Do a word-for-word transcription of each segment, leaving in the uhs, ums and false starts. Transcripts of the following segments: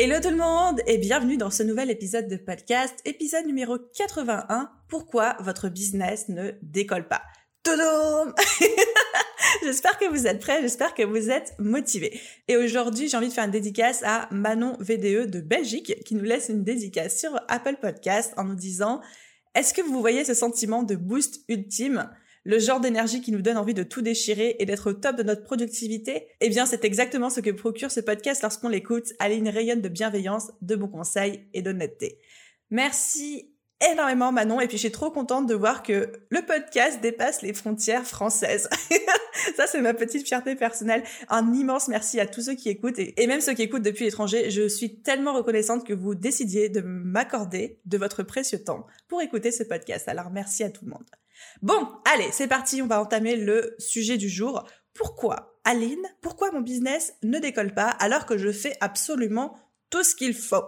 Hello tout le monde et bienvenue dans ce nouvel épisode de podcast, épisode numéro quatre-vingt-un, pourquoi votre business ne décolle pas. Tadam ! J'espère que vous êtes prêts, j'espère que vous êtes motivés. Et aujourd'hui, j'ai envie de faire une dédicace à Manon V D E de Belgique qui nous laisse une dédicace sur Apple Podcast en nous disant « Est-ce que vous voyez ce sentiment de boost ultime ? Le genre d'énergie qui nous donne envie de tout déchirer et d'être au top de notre productivité ? Eh bien, c'est exactement ce que procure ce podcast lorsqu'on l'écoute. Aline rayonne de bienveillance, de bons conseils et d'honnêteté. » Merci énormément Manon, et puis je suis trop contente de voir que le podcast dépasse les frontières françaises. Ça, c'est ma petite fierté personnelle. Un immense merci à tous ceux qui écoutent et, et même ceux qui écoutent depuis l'étranger. Je suis tellement reconnaissante que vous décidiez de m'accorder de votre précieux temps pour écouter ce podcast. Alors, merci à tout le monde. Bon, allez, c'est parti, on va entamer le sujet du jour. Pourquoi, Aline, pourquoi mon business ne décolle pas alors que je fais absolument tout ce qu'il faut ?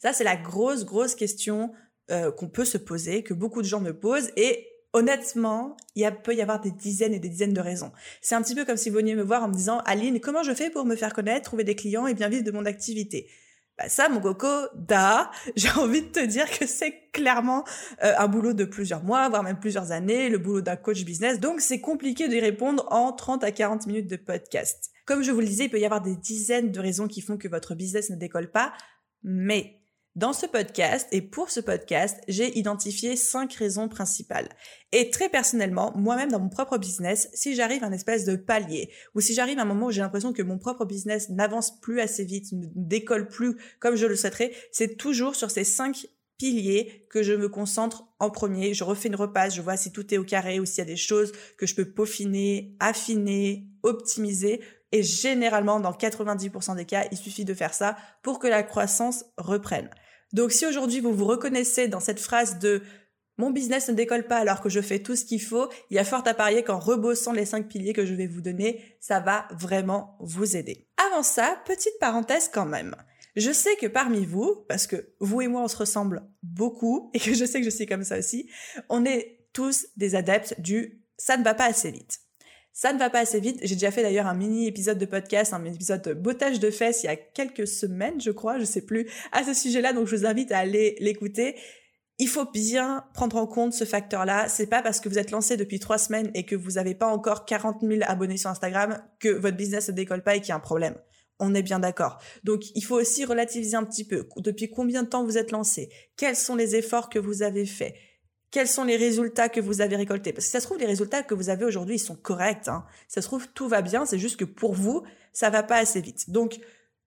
Ça, c'est la grosse, grosse question Euh, qu'on peut se poser, que beaucoup de gens me posent, et honnêtement, il y a, peut y avoir des dizaines et des dizaines de raisons. C'est un petit peu comme si vous veniez me voir en me disant « Aline, comment je fais pour me faire connaître, trouver des clients et bien vivre de mon activité ?» Bah ça, mon coco, da, j'ai envie de te dire que c'est clairement euh, un boulot de plusieurs mois, voire même plusieurs années, le boulot d'un coach business, donc c'est compliqué d'y répondre en trente à quarante minutes de podcast. Comme je vous le disais, il peut y avoir des dizaines de raisons qui font que votre business ne décolle pas, mais dans ce podcast et pour ce podcast, j'ai identifié cinq raisons principales. Et très personnellement, moi-même dans mon propre business, si j'arrive à un espèce de palier ou si j'arrive à un moment où j'ai l'impression que mon propre business n'avance plus assez vite, ne décolle plus comme je le souhaiterais, c'est toujours sur ces cinq piliers que je me concentre en premier. Je refais une repasse, je vois si tout est au carré ou s'il y a des choses que je peux peaufiner, affiner, optimiser. Et généralement, dans quatre-vingt-dix pour cent des cas, il suffit de faire ça pour que la croissance reprenne. Donc, si aujourd'hui, vous vous reconnaissez dans cette phrase de « Mon business ne décolle pas alors que je fais tout ce qu'il faut », il y a fort à parier qu'en rebossant les cinq piliers que je vais vous donner, ça va vraiment vous aider. Avant ça, petite parenthèse quand même. Je sais que parmi vous, parce que vous et moi, on se ressemble beaucoup et que je sais que je suis comme ça aussi, on est tous des adeptes du « ça ne va pas assez vite ». Ça ne va pas assez vite. J'ai déjà fait d'ailleurs un mini épisode de podcast, un épisode bottage de fesses il y a quelques semaines, je crois, je sais plus, à ce sujet-là. Donc, je vous invite à aller l'écouter. Il faut bien prendre en compte ce facteur-là. C'est pas parce que vous êtes lancé depuis trois semaines et que vous n'avez pas encore quarante mille abonnés sur Instagram que votre business ne décolle pas et qu'il y a un problème. On est bien d'accord. Donc, il faut aussi relativiser un petit peu. Depuis combien de temps vous êtes lancé? Quels sont les efforts que vous avez faits? Quels sont les résultats que vous avez récoltés? Parce que si ça se trouve, les résultats que vous avez aujourd'hui, ils sont corrects. Hein. Si ça se trouve, tout va bien. C'est juste que pour vous, ça va pas assez vite. Donc,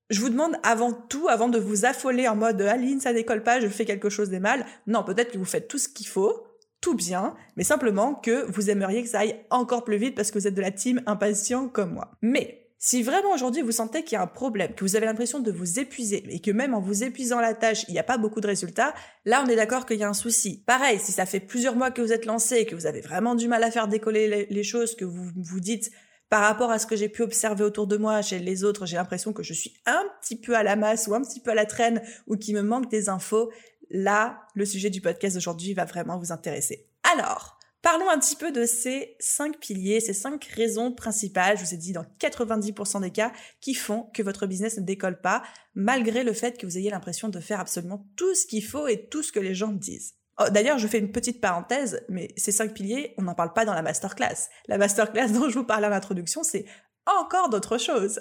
je vous demande avant tout, avant de vous affoler en mode « Aline, ça décolle pas, je fais quelque chose de mal ». Non, peut-être que vous faites tout ce qu'il faut, tout bien, mais simplement que vous aimeriez que ça aille encore plus vite parce que vous êtes de la team impatient comme moi. Mais si vraiment aujourd'hui vous sentez qu'il y a un problème, que vous avez l'impression de vous épuiser et que même en vous épuisant la tâche, il n'y a pas beaucoup de résultats, là on est d'accord qu'il y a un souci. Pareil, si ça fait plusieurs mois que vous êtes lancé et que vous avez vraiment du mal à faire décoller les choses, que vous vous dites par rapport à ce que j'ai pu observer autour de moi, chez les autres, j'ai l'impression que je suis un petit peu à la masse ou un petit peu à la traîne ou qu'il me manque des infos, là le sujet du podcast d'aujourd'hui va vraiment vous intéresser. Alors, parlons un petit peu de ces cinq piliers, ces cinq raisons principales, je vous ai dit dans quatre-vingt-dix pour cent des cas, qui font que votre business ne décolle pas, malgré le fait que vous ayez l'impression de faire absolument tout ce qu'il faut et tout ce que les gens disent. Oh, d'ailleurs, je fais une petite parenthèse, mais ces cinq piliers, on n'en parle pas dans la masterclass. La masterclass dont je vous parlais en introduction, c'est encore d'autres choses.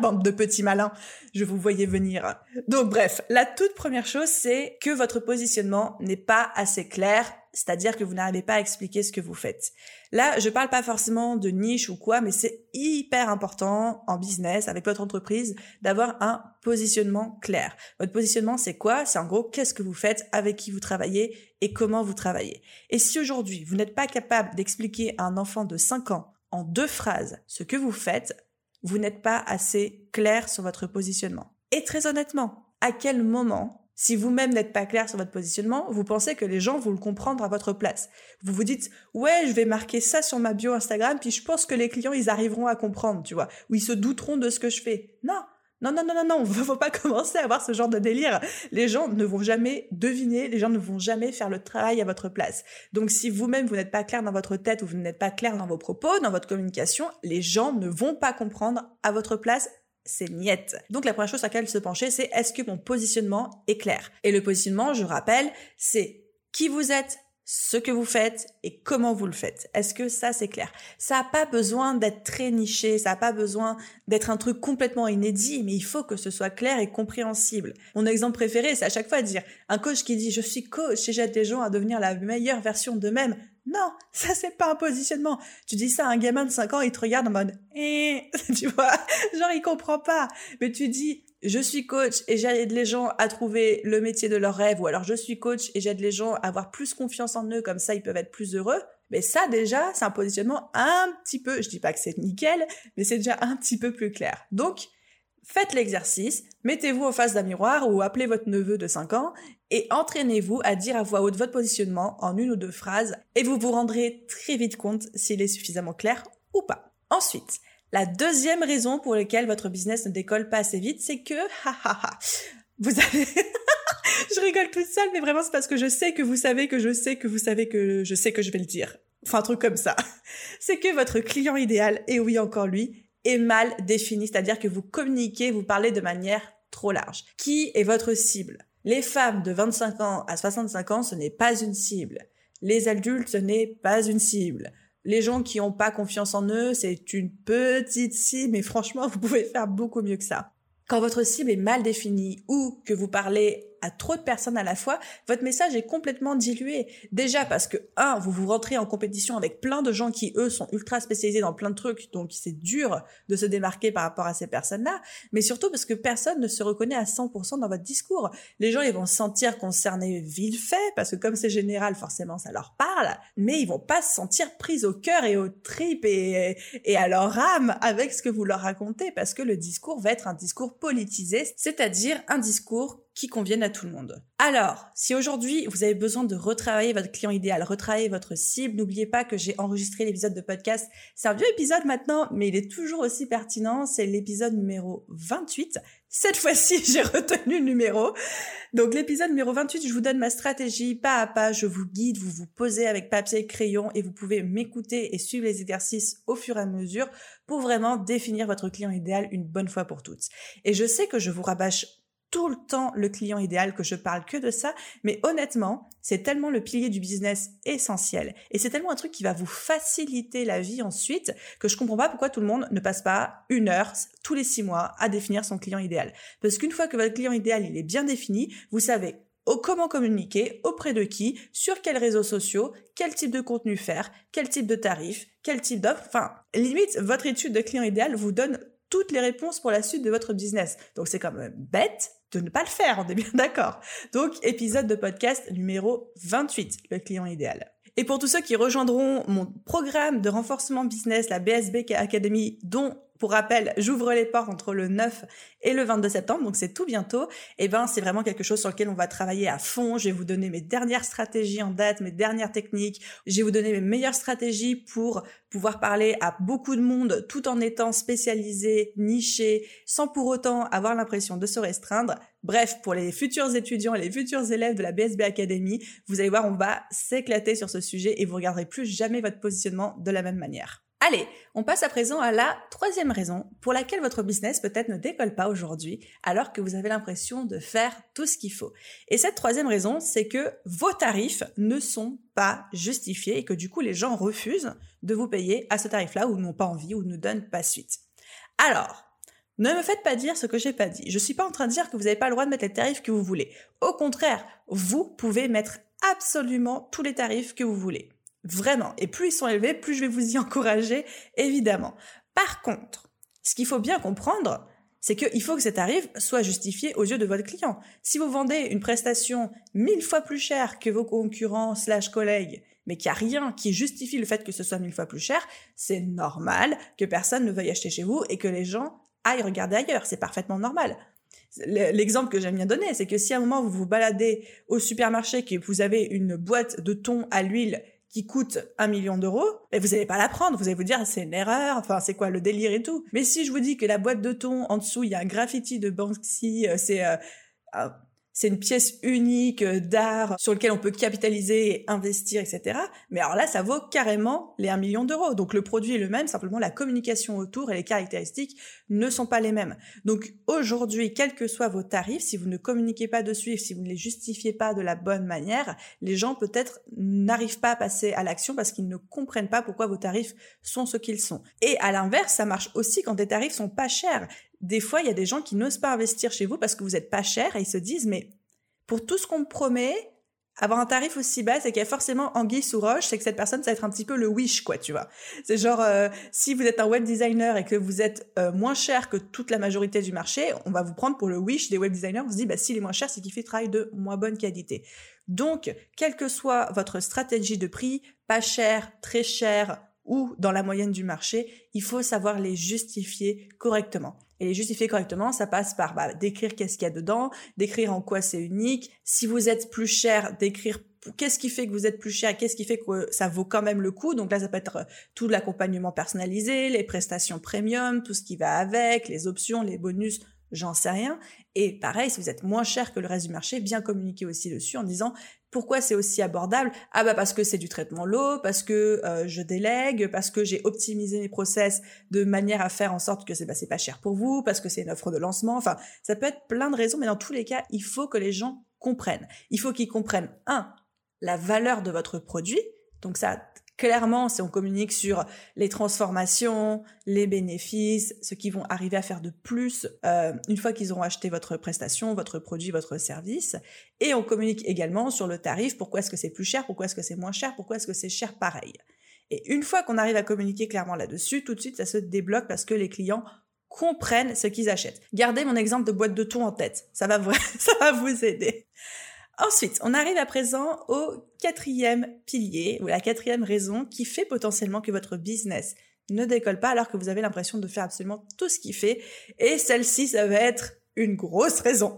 Bande de petits malins, je vous voyais venir. Donc bref, la toute première chose, c'est que votre positionnement n'est pas assez clair, c'est-à-dire que vous n'arrivez pas à expliquer ce que vous faites. Là, je parle pas forcément de niche ou quoi, mais c'est hyper important en business, avec votre entreprise, d'avoir un positionnement clair. Votre positionnement, c'est quoi? C'est en gros, qu'est-ce que vous faites, avec qui vous travaillez et comment vous travaillez. Et si aujourd'hui, vous n'êtes pas capable d'expliquer à un enfant de cinq ans en deux phrases ce que vous faites, vous n'êtes pas assez clair sur votre positionnement. Et très honnêtement, à quel moment Si vous-même n'êtes pas clair sur votre positionnement, vous pensez que les gens vont le comprendre à votre place. Vous vous dites « Ouais, je vais marquer ça sur ma bio Instagram, puis je pense que les clients, ils arriveront à comprendre, tu vois, ou ils se douteront de ce que je fais. » Non, non, non, non, non, non, faut pas commencer à avoir ce genre de délire. Les gens ne vont jamais deviner, les gens ne vont jamais faire le travail à votre place. Donc, si vous-même, vous n'êtes pas clair dans votre tête ou vous n'êtes pas clair dans vos propos, dans votre communication, les gens ne vont pas comprendre à votre place. C'est niette. Donc la première chose à laquelle se pencher, c'est est-ce que mon positionnement est clair ? Et le positionnement, je rappelle, c'est qui vous êtes, ce que vous faites et comment vous le faites. Est-ce que ça, c'est clair ? Ça n'a pas besoin d'être très niché, ça n'a pas besoin d'être un truc complètement inédit, mais il faut que ce soit clair et compréhensible. Mon exemple préféré, c'est à chaque fois de dire un coach qui dit « je suis coach et j'aide les gens à devenir la meilleure version d'eux-mêmes ». Non, ça c'est pas un positionnement. Tu dis ça à un gamin de cinq ans, il te regarde en mode eh, tu vois, genre il comprend pas. Mais tu dis je suis coach et j'aide les gens à trouver le métier de leur rêve, ou alors je suis coach et j'aide les gens à avoir plus confiance en eux, comme ça ils peuvent être plus heureux. Mais ça déjà, c'est un positionnement un petit peu, je dis pas que c'est nickel, mais c'est déjà un petit peu plus clair. Donc faites l'exercice, mettez-vous en face d'un miroir ou appelez votre neveu de cinq ans et entraînez-vous à dire à voix haute votre positionnement en une ou deux phrases et vous vous rendrez très vite compte s'il est suffisamment clair ou pas. Ensuite, la deuxième raison pour laquelle votre business ne décolle pas assez vite, c'est que vous avez... je rigole toute seule, mais vraiment c'est parce que je sais que vous savez que je sais que vous savez que je sais que je vais le dire. Enfin, un truc comme ça. C'est que votre client idéal, et oui encore lui, est mal défini, c'est-à-dire que vous communiquez, vous parlez de manière trop large. Qui est votre cible ? Les femmes de vingt-cinq ans à soixante-cinq ans, ce n'est pas une cible. Les adultes, ce n'est pas une cible. Les gens qui n'ont pas confiance en eux, c'est une petite cible, mais franchement, vous pouvez faire beaucoup mieux que ça. Quand votre cible est mal définie ou que vous parlez à trop de personnes à la fois, votre message est complètement dilué. Déjà parce que, un, vous vous rentrez en compétition avec plein de gens qui, eux, sont ultra spécialisés dans plein de trucs, donc c'est dur de se démarquer par rapport à ces personnes-là, mais surtout parce que personne ne se reconnaît à cent pour cent dans votre discours. Les gens, ils vont se sentir concernés vite fait, parce que comme c'est général, forcément, ça leur parle, mais ils vont pas se sentir pris au cœur et aux tripes et, et à leur âme avec ce que vous leur racontez, parce que le discours va être un discours politisé, c'est-à-dire un discours qui conviennent à tout le monde. Alors, si aujourd'hui vous avez besoin de retravailler votre client idéal, retravailler votre cible, n'oubliez pas que j'ai enregistré l'épisode de podcast, c'est un vieux épisode maintenant, mais il est toujours aussi pertinent, c'est l'épisode numéro vingt-huit. Cette fois-ci, j'ai retenu le numéro. Donc l'épisode numéro vingt-huit, je vous donne ma stratégie pas à pas, je vous guide, vous vous posez avec papier et crayon et vous pouvez m'écouter et suivre les exercices au fur et à mesure pour vraiment définir votre client idéal une bonne fois pour toutes. Et je sais que je vous rabâche tout le temps le client idéal, que je parle que de ça, mais honnêtement, c'est tellement le pilier du business essentiel et c'est tellement un truc qui va vous faciliter la vie ensuite que je comprends pas pourquoi tout le monde ne passe pas une heure tous les six mois à définir son client idéal. Parce qu'une fois que votre client idéal il est bien défini, vous savez comment communiquer, auprès de qui, sur quels réseaux sociaux, quel type de contenu faire, quel type de tarif, quel type d'offre, enfin, limite, votre étude de client idéal vous donne toutes les réponses pour la suite de votre business. Donc c'est quand même bête de ne pas le faire, on est bien d'accord. Donc, épisode de podcast numéro vingt-huit, le client idéal. Et pour tous ceux qui rejoindront mon programme de renforcement business, la B S B Academy, dont, pour rappel, j'ouvre les portes entre le neuf et le vingt-deux septembre, donc c'est tout bientôt, et ben c'est vraiment quelque chose sur lequel on va travailler à fond. Je vais vous donner mes dernières stratégies en date, mes dernières techniques, je vais vous donner mes meilleures stratégies pour pouvoir parler à beaucoup de monde tout en étant spécialisé, niché, sans pour autant avoir l'impression de se restreindre. Bref, pour les futurs étudiants et les futurs élèves de la B S B Academy, vous allez voir, on va s'éclater sur ce sujet et vous regarderez plus jamais votre positionnement de la même manière. Allez, on passe à présent à la troisième raison pour laquelle votre business peut-être ne décolle pas aujourd'hui alors que vous avez l'impression de faire tout ce qu'il faut. Et cette troisième raison, c'est que vos tarifs ne sont pas justifiés et que du coup les gens refusent de vous payer à ce tarif-là ou n'ont pas envie ou ne donnent pas suite. Alors, ne me faites pas dire ce que j'ai pas dit. Je suis pas en train de dire que vous n'avez pas le droit de mettre les tarifs que vous voulez. Au contraire, vous pouvez mettre absolument tous les tarifs que vous voulez. Vraiment. Et plus ils sont élevés, plus je vais vous y encourager, évidemment. Par contre, ce qu'il faut bien comprendre, c'est qu'il faut que ces tarifs soient justifiés aux yeux de votre client. Si vous vendez une prestation mille fois plus chère que vos concurrents slash collègues, mais qu'il n'y a rien qui justifie le fait que ce soit mille fois plus cher, c'est normal que personne ne veuille acheter chez vous et que les gens aillent regarder ailleurs. C'est parfaitement normal. L'exemple que j'aime bien donner, c'est que si à un moment vous vous baladez au supermarché, que vous avez une boîte de thon à l'huile qui coûte un million d'euros, ben vous n'allez pas la prendre, vous allez vous dire c'est une erreur, enfin c'est quoi le délire et tout. Mais si je vous dis que la boîte de thon, en dessous il y a un graffiti de Banksy, c'est euh, euh, c'est une pièce unique d'art sur lequel on peut capitaliser, investir, et cetera. Mais alors là, ça vaut carrément les un million d'euros. Donc le produit est le même, simplement la communication autour et les caractéristiques ne sont pas les mêmes. Donc aujourd'hui, quels que soient vos tarifs, si vous ne communiquez pas dessus, si vous ne les justifiez pas de la bonne manière, les gens peut-être n'arrivent pas à passer à l'action parce qu'ils ne comprennent pas pourquoi vos tarifs sont ce qu'ils sont. Et à l'inverse, ça marche aussi quand des tarifs sont pas chers. Des fois, il y a des gens qui n'osent pas investir chez vous parce que vous êtes pas cher et ils se disent « mais pour tout ce qu'on me promet, avoir un tarif aussi bas, c'est qu'il y a forcément anguille sous roche, c'est que cette personne, ça va être un petit peu le wish, quoi, tu vois. » C'est genre, euh, si vous êtes un web designer et que vous êtes euh, moins cher que toute la majorité du marché, on va vous prendre pour le wish des web designers. On se dit bah, « s'il est moins cher, c'est qu'il fait travail de moins bonne qualité. » Donc, quelle que soit votre stratégie de prix, pas cher, très cher ou dans la moyenne du marché, il faut savoir les justifier correctement. Et les justifier correctement, ça passe par bah, décrire qu'est-ce qu'il y a dedans, décrire en quoi c'est unique. Si vous êtes plus cher, décrire qu'est-ce qui fait que vous êtes plus cher, qu'est-ce qui fait que ça vaut quand même le coup. Donc là, ça peut être tout l'accompagnement personnalisé, les prestations premium, tout ce qui va avec, les options, les bonus, j'en sais rien. Et pareil, si vous êtes moins cher que le reste du marché, bien communiquer aussi dessus en disant pourquoi c'est aussi abordable. Ah bah parce que c'est du traitement low, parce que euh, je délègue, parce que j'ai optimisé mes process de manière à faire en sorte que c'est, bah, c'est pas cher pour vous, parce que c'est une offre de lancement. Enfin, ça peut être plein de raisons, mais dans tous les cas, il faut que les gens comprennent. Il faut qu'ils comprennent, un, la valeur de votre produit. Donc ça, clairement, si on communique sur les transformations, les bénéfices, ce qu'ils vont arriver à faire de plus euh, une fois qu'ils auront acheté votre prestation, votre produit, votre service. Et on communique également sur le tarif, pourquoi est-ce que c'est plus cher, pourquoi est-ce que c'est moins cher, pourquoi est-ce que c'est cher pareil. Et une fois qu'on arrive à communiquer clairement là-dessus, tout de suite, ça se débloque parce que les clients comprennent ce qu'ils achètent. Gardez mon exemple de boîte de thon en tête, ça va vous, ça va vous aider. Ensuite, on arrive à présent au quatrième pilier, ou la quatrième raison qui fait potentiellement que votre business ne décolle pas alors que vous avez l'impression de faire absolument tout ce qu'il fait. Et celle-ci, ça va être une grosse raison.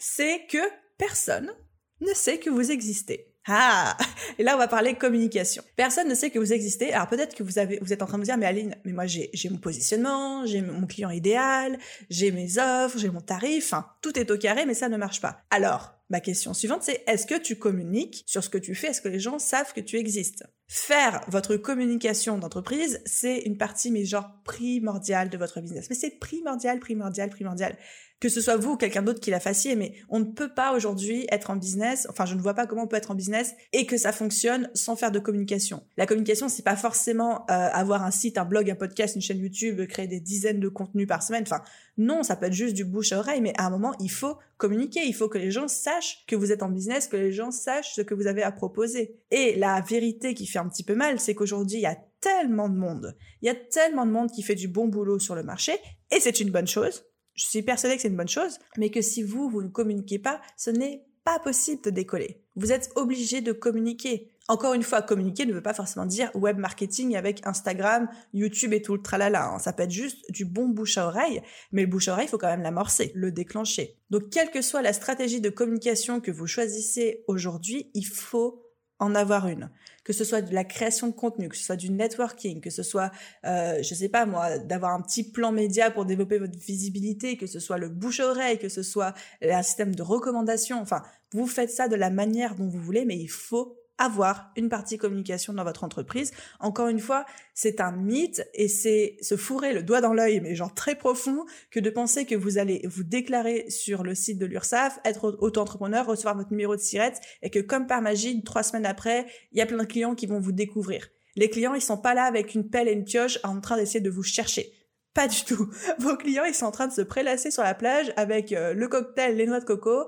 C'est que personne ne sait que vous existez. Ah! Et là, on va parler communication. Personne ne sait que vous existez. Alors, peut-être que vous avez, vous êtes en train de vous dire, mais Aline, mais moi, j'ai, j'ai mon positionnement, j'ai mon client idéal, j'ai mes offres, j'ai mon tarif, enfin, tout est au carré, mais ça ne marche pas. Alors, ma question suivante, c'est est-ce que tu communiques sur ce que tu fais? Est-ce que les gens savent que tu existes? Faire votre communication d'entreprise, c'est une partie, mais genre, primordiale de votre business. Mais c'est primordial, primordial, primordial. Que ce soit vous ou quelqu'un d'autre qui la fassiez, mais on ne peut pas aujourd'hui être en business, enfin je ne vois pas comment on peut être en business et que ça fonctionne sans faire de communication. La communication, c'est pas forcément euh, avoir un site, un blog, un podcast, une chaîne YouTube, créer des dizaines de contenus par semaine, enfin non, ça peut être juste du bouche à oreille, mais à un moment, il faut communiquer, il faut que les gens sachent que vous êtes en business, que les gens sachent ce que vous avez à proposer. Et la vérité qui fait un petit peu mal, c'est qu'aujourd'hui, il y a tellement de monde, il y a tellement de monde qui fait du bon boulot sur le marché et c'est une bonne chose. Je suis persuadée que c'est une bonne chose, mais que si vous, vous ne communiquez pas, ce n'est pas possible de décoller. Vous êtes obligé de communiquer. Encore une fois, communiquer ne veut pas forcément dire web marketing avec Instagram, YouTube et tout le tralala. Hein. Ça peut être juste du bon bouche à oreille, mais le bouche à oreille, il faut quand même l'amorcer, le déclencher. Donc, quelle que soit la stratégie de communication que vous choisissez aujourd'hui, il faut en avoir une. Que ce soit de la création de contenu, que ce soit du networking, que ce soit, euh, je sais pas moi, d'avoir un petit plan média pour développer votre visibilité, que ce soit le bouche à oreille, que ce soit un système de recommandation. Enfin, vous faites ça de la manière dont vous voulez, mais il faut avoir une partie communication dans votre entreprise. Encore une fois, c'est un mythe et c'est se fourrer le doigt dans l'œil, mais genre très profond, que de penser que vous allez vous déclarer sur le site de l'URSSAF, être auto-entrepreneur, recevoir votre numéro de Siret et que comme par magie, trois semaines après, il y a plein de clients qui vont vous découvrir. Les clients, ils sont pas là avec une pelle et une pioche en train d'essayer de vous chercher. Pas du tout. Vos clients, ils sont en train de se prélasser sur la plage avec le cocktail, les noix de coco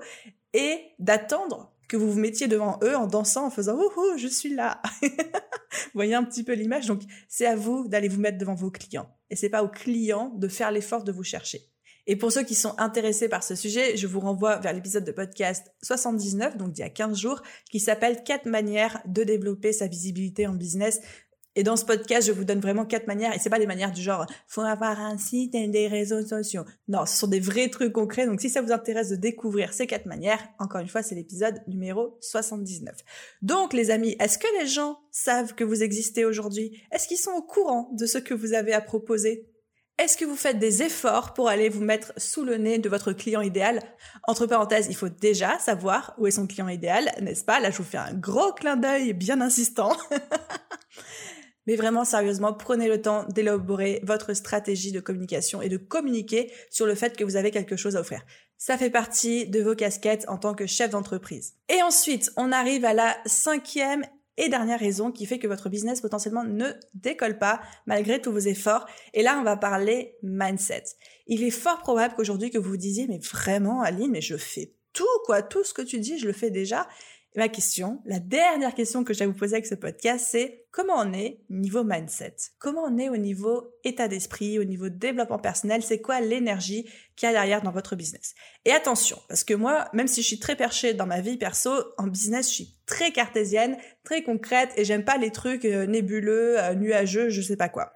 et d'attendre que vous vous mettiez devant eux en dansant, en faisant « Wouhou, je suis là !» Vous voyez un petit peu l'image. Donc, c'est à vous d'aller vous mettre devant vos clients. Et c'est pas aux clients de faire l'effort de vous chercher. Et pour ceux qui sont intéressés par ce sujet, je vous renvoie vers l'épisode de podcast soixante-dix-neuf, donc d'il y a quinze jours, qui s'appelle « quatre manières de développer sa visibilité en business ». Et dans ce podcast, je vous donne vraiment quatre manières. Et c'est pas des manières du genre, faut avoir un site et des réseaux sociaux. Non, ce sont des vrais trucs concrets. Donc, si ça vous intéresse de découvrir ces quatre manières, encore une fois, c'est l'épisode numéro soixante-dix-neuf. Donc, les amis, est-ce que les gens savent que vous existez aujourd'hui? Est-ce qu'ils sont au courant de ce que vous avez à proposer? Est-ce que vous faites des efforts pour aller vous mettre sous le nez de votre client idéal? Entre parenthèses, il faut déjà savoir où est son client idéal, n'est-ce pas? Là, je vous fais un gros clin d'œil bien insistant. Mais vraiment, sérieusement, prenez le temps d'élaborer votre stratégie de communication et de communiquer sur le fait que vous avez quelque chose à offrir. Ça fait partie de vos casquettes en tant que chef d'entreprise. Et ensuite, on arrive à la cinquième et dernière raison qui fait que votre business potentiellement ne décolle pas malgré tous vos efforts. Et là, on va parler mindset. Il est fort probable qu'aujourd'hui que vous vous disiez « Mais vraiment, Aline, mais je fais tout, quoi, tout ce que tu dis, je le fais déjà. » Et ma question, la dernière question que j'ai à vous poser avec ce podcast, c'est comment on est niveau mindset? Comment on est au niveau état d'esprit, au niveau développement personnel? C'est quoi l'énergie qu'il y a derrière dans votre business? Et attention, parce que moi, même si je suis très perchée dans ma vie perso, en business, je suis très cartésienne, très concrète et j'aime pas les trucs nébuleux, nuageux, je sais pas quoi.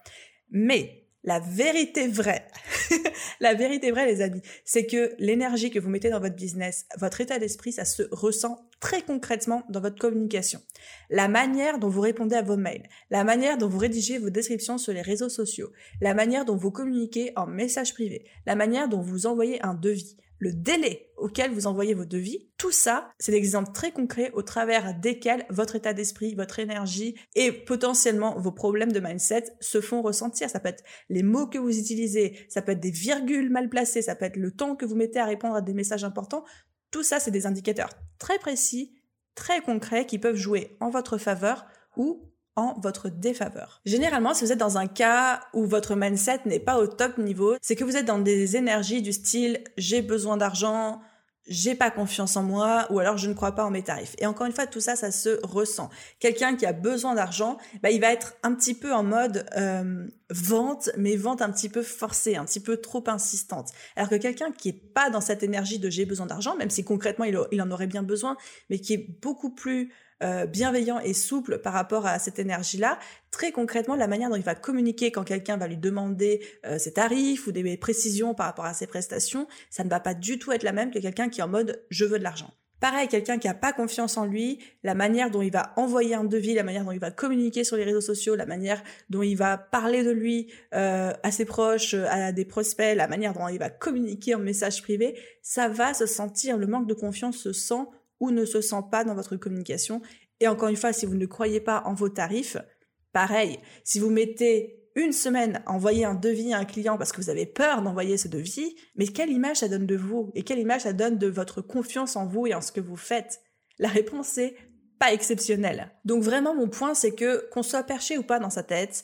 Mais... La vérité vraie, la vérité vraie les amis, c'est que l'énergie que vous mettez dans votre business, votre état d'esprit, ça se ressent très concrètement dans votre communication. La manière dont vous répondez à vos mails, la manière dont vous rédigez vos descriptions sur les réseaux sociaux, la manière dont vous communiquez en message privé, la manière dont vous envoyez un devis, le délai auquel vous envoyez vos devis, tout ça, c'est des exemples très concrets au travers desquels votre état d'esprit, votre énergie et potentiellement vos problèmes de mindset se font ressentir. Ça peut être les mots que vous utilisez, ça peut être des virgules mal placées, ça peut être le temps que vous mettez à répondre à des messages importants. Tout ça, c'est des indicateurs très précis, très concrets qui peuvent jouer en votre faveur ou en votre défaveur. Généralement, si vous êtes dans un cas où votre mindset n'est pas au top niveau, c'est que vous êtes dans des énergies du style « j'ai besoin d'argent », j'ai pas confiance en moi ou alors je ne crois pas en mes tarifs. Et encore une fois, tout ça, ça se ressent. Quelqu'un qui a besoin d'argent, bah, il va être un petit peu en mode euh, vente, mais vente un petit peu forcée, un petit peu trop insistante. Alors que quelqu'un qui est pas dans cette énergie de j'ai besoin d'argent, même si concrètement il, a, il en aurait bien besoin, mais qui est beaucoup plus euh, bienveillant et souple par rapport à cette énergie-là, très concrètement, la manière dont il va communiquer quand quelqu'un va lui demander euh, ses tarifs ou des précisions par rapport à ses prestations, ça ne va pas du tout être la même que quelqu'un qui est en mode « je veux de l'argent ». Pareil, quelqu'un qui n'a pas confiance en lui, la manière dont il va envoyer un devis, la manière dont il va communiquer sur les réseaux sociaux, la manière dont il va parler de lui euh, à ses proches, à des prospects, la manière dont il va communiquer en message privé, ça va se sentir, le manque de confiance se sent ou ne se sent pas dans votre communication. Et encore une fois, si vous ne croyez pas en vos tarifs, pareil, si vous mettez une semaine à envoyer un devis à un client parce que vous avez peur d'envoyer ce devis, mais quelle image ça donne de vous? Et quelle image ça donne de votre confiance en vous et en ce que vous faites? La réponse est pas exceptionnelle. Donc vraiment, mon point, c'est que qu'on soit perché ou pas dans sa tête,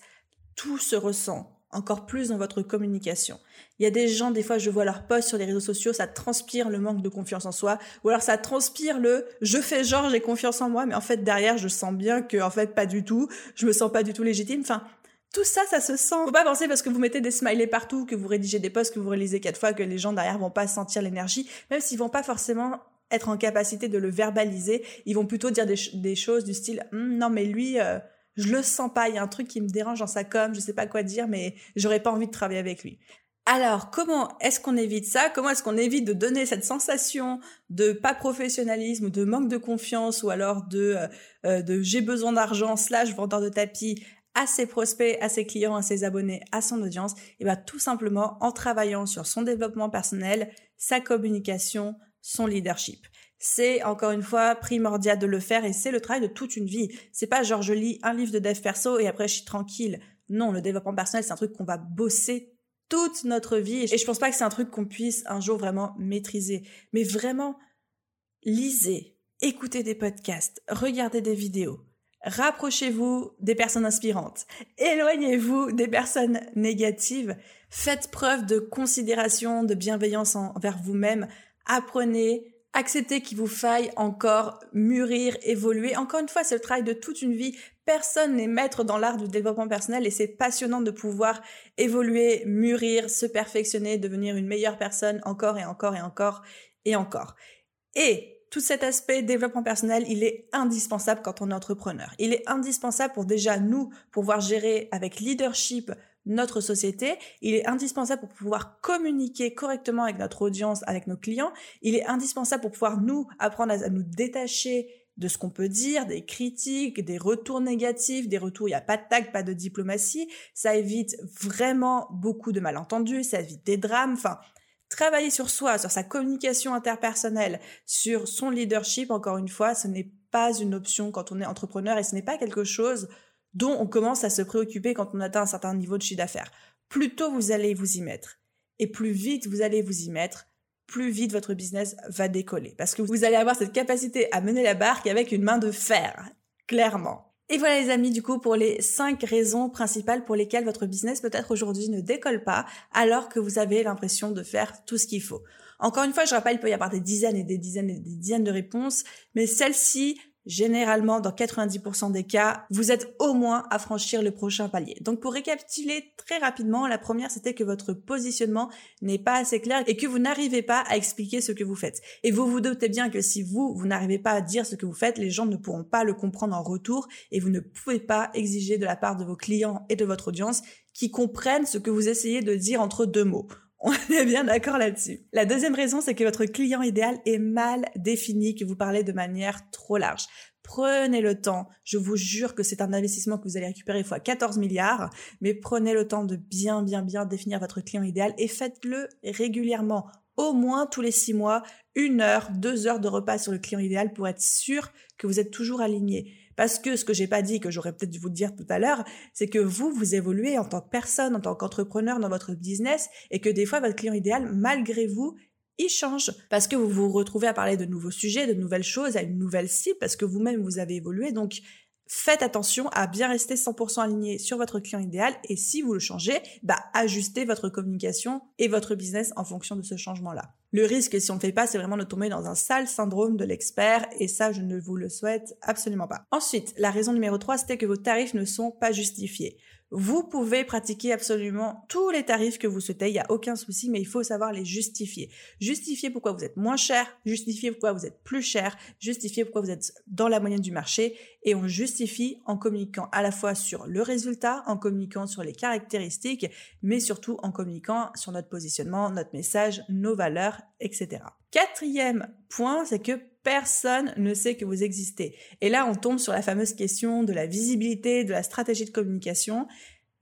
tout se ressent, encore plus dans votre communication. Il y a des gens, des fois, je vois leurs posts sur les réseaux sociaux, ça transpire le manque de confiance en soi, ou alors ça transpire le « je fais genre, j'ai confiance en moi », mais en fait, derrière, je sens bien que, en fait, pas du tout, je me sens pas du tout légitime, enfin... Tout ça, ça se sent. Faut pas penser parce que vous mettez des smileys partout, que vous rédigez des posts, que vous réalisez quatre fois que les gens derrière vont pas sentir l'énergie, même s'ils vont pas forcément être en capacité de le verbaliser. Ils vont plutôt dire des, des choses du style hm, « non mais lui, euh, je le sens pas, il y a un truc qui me dérange dans sa com, je sais pas quoi dire, mais j'aurais pas envie de travailler avec lui ». Alors, comment est-ce qu'on évite ça? Comment est-ce qu'on évite de donner cette sensation de pas professionnalisme ou de manque de confiance ou alors de, euh, de « j'ai besoin d'argent » slash « vendeur de tapis » à ses prospects, à ses clients, à ses abonnés, à son audience, et bien tout simplement en travaillant sur son développement personnel, sa communication, son leadership. C'est encore une fois primordial de le faire et c'est le travail de toute une vie. C'est pas genre je lis un livre de dev perso et après je suis tranquille. Non, le développement personnel c'est un truc qu'on va bosser toute notre vie et je pense pas que c'est un truc qu'on puisse un jour vraiment maîtriser. Mais vraiment, lisez, écoutez des podcasts, regardez des vidéos. Rapprochez-vous des personnes inspirantes, éloignez-vous des personnes négatives, faites preuve de considération, de bienveillance envers vous-même, apprenez, acceptez qu'il vous faille encore mûrir, évoluer. Encore une fois, c'est le travail de toute une vie. Personne n'est maître dans l'art du développement personnel et c'est passionnant de pouvoir évoluer, mûrir, se perfectionner, devenir une meilleure personne encore et encore et encore et encore. Et tout cet aspect développement personnel, il est indispensable quand on est entrepreneur. Il est indispensable pour déjà nous pouvoir gérer avec leadership notre société. Il est indispensable pour pouvoir communiquer correctement avec notre audience, avec nos clients. Il est indispensable pour pouvoir nous apprendre à nous détacher de ce qu'on peut dire, des critiques, des retours négatifs, des retours, il n'y a pas de tact, pas de diplomatie. Ça évite vraiment beaucoup de malentendus, ça évite des drames. Enfin, travailler sur soi, sur sa communication interpersonnelle, sur son leadership, encore une fois, ce n'est pas une option quand on est entrepreneur et ce n'est pas quelque chose dont on commence à se préoccuper quand on atteint un certain niveau de chiffre d'affaires. Plus tôt vous allez vous y mettre et plus vite vous allez vous y mettre, plus vite votre business va décoller. Parce que vous allez avoir cette capacité à mener la barque avec une main de fer, clairement. Et voilà les amis, du coup, pour les cinq raisons principales pour lesquelles votre business peut-être aujourd'hui ne décolle pas, alors que vous avez l'impression de faire tout ce qu'il faut. Encore une fois, je rappelle, il peut y avoir des dizaines et des dizaines et des dizaines de réponses, mais celle-ci, généralement, dans quatre-vingt-dix pour cent des cas, vous êtes au moins à franchir le prochain palier. Donc, pour récapituler très rapidement, la première, c'était que votre positionnement n'est pas assez clair et que vous n'arrivez pas à expliquer ce que vous faites. Et vous vous doutez bien que si vous, vous n'arrivez pas à dire ce que vous faites, les gens ne pourront pas le comprendre en retour et vous ne pouvez pas exiger de la part de vos clients et de votre audience qu'ils comprennent ce que vous essayez de dire entre deux mots. On est bien d'accord là-dessus. La deuxième raison, c'est que votre client idéal est mal défini, que vous parlez de manière trop large. Prenez le temps, je vous jure que c'est un investissement que vous allez récupérer fois quatorze milliards, mais prenez le temps de bien, bien, bien définir votre client idéal et faites-le régulièrement, au moins tous les six mois, une heure, deux heures de repas sur le client idéal pour être sûr que vous êtes toujours aligné. Parce que ce que j'ai pas dit, que j'aurais peut-être dû vous dire tout à l'heure, c'est que vous, vous évoluez en tant que personne, en tant qu'entrepreneur dans votre business et que des fois, votre client idéal, malgré vous, il change. Parce que vous vous retrouvez à parler de nouveaux sujets, de nouvelles choses, à une nouvelle cible, parce que vous-même, vous avez évolué. Donc, faites attention à bien rester cent pour cent aligné sur votre client idéal et si vous le changez, bah, ajustez votre communication et votre business en fonction de ce changement-là. Le risque, si on ne le fait pas, c'est vraiment de tomber dans un sale syndrome de l'expert et ça, je ne vous le souhaite absolument pas. Ensuite, la raison numéro trois, c'était que vos tarifs ne sont pas justifiés. Vous pouvez pratiquer absolument tous les tarifs que vous souhaitez, il n'y a aucun souci, mais il faut savoir les justifier. Justifier pourquoi vous êtes moins cher, justifier pourquoi vous êtes plus cher, justifier pourquoi vous êtes dans la moyenne du marché et on justifie en communiquant à la fois sur le résultat, en communiquant sur les caractéristiques, mais surtout en communiquant sur notre positionnement, notre message, nos valeurs, et cetera. Quatrième point, c'est que personne ne sait que vous existez. Et là, on tombe sur la fameuse question de la visibilité, de la stratégie de communication.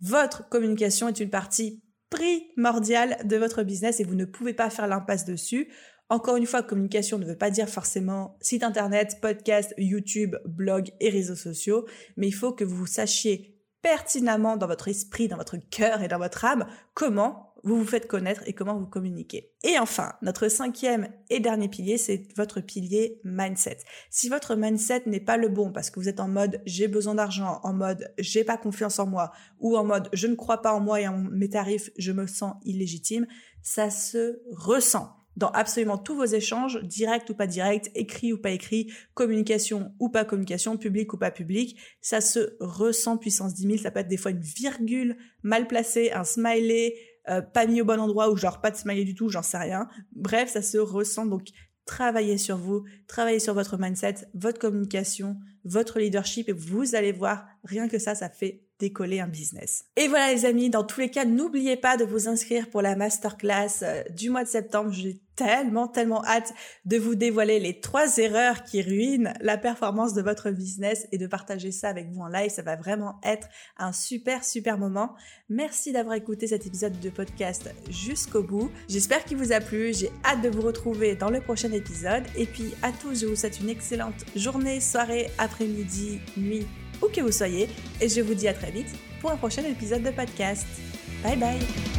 Votre communication est une partie primordiale de votre business et vous ne pouvez pas faire l'impasse dessus. Encore une fois, communication ne veut pas dire forcément site internet, podcast, YouTube, blog et réseaux sociaux, mais il faut que vous sachiez pertinemment dans votre esprit, dans votre cœur et dans votre âme comment vous vous faites connaître et comment vous communiquez. Et enfin, notre cinquième et dernier pilier, c'est votre pilier mindset. Si votre mindset n'est pas le bon parce que vous êtes en mode « j'ai besoin d'argent », en mode « j'ai pas confiance en moi » ou en mode « je ne crois pas en moi et en mes tarifs, je me sens illégitime », ça se ressent dans absolument tous vos échanges, direct ou pas direct, écrit ou pas écrit, communication ou pas communication, public ou pas public, ça se ressent puissance dix mille, ça peut être des fois une virgule mal placée, un smiley, Euh, pas mis au bon endroit ou genre pas de smiley du tout, j'en sais rien. Bref, ça se ressent, donc travaillez sur vous, travaillez sur votre mindset, votre communication, votre leadership et vous allez voir, rien que ça, ça fait décoller un business. Et voilà les amis, dans tous les cas, n'oubliez pas de vous inscrire pour la masterclass du mois de septembre. J'ai tellement, tellement hâte de vous dévoiler les trois erreurs qui ruinent la performance de votre business et de partager ça avec vous en live. Ça va vraiment être un super, super moment. Merci d'avoir écouté cet épisode de podcast jusqu'au bout. J'espère qu'il vous a plu. J'ai hâte de vous retrouver dans le prochain épisode. Et puis à tous, je vous souhaite une excellente journée, soirée, après-midi, nuit, où que vous soyez, et je vous dis à très vite pour un prochain épisode de podcast. Bye bye!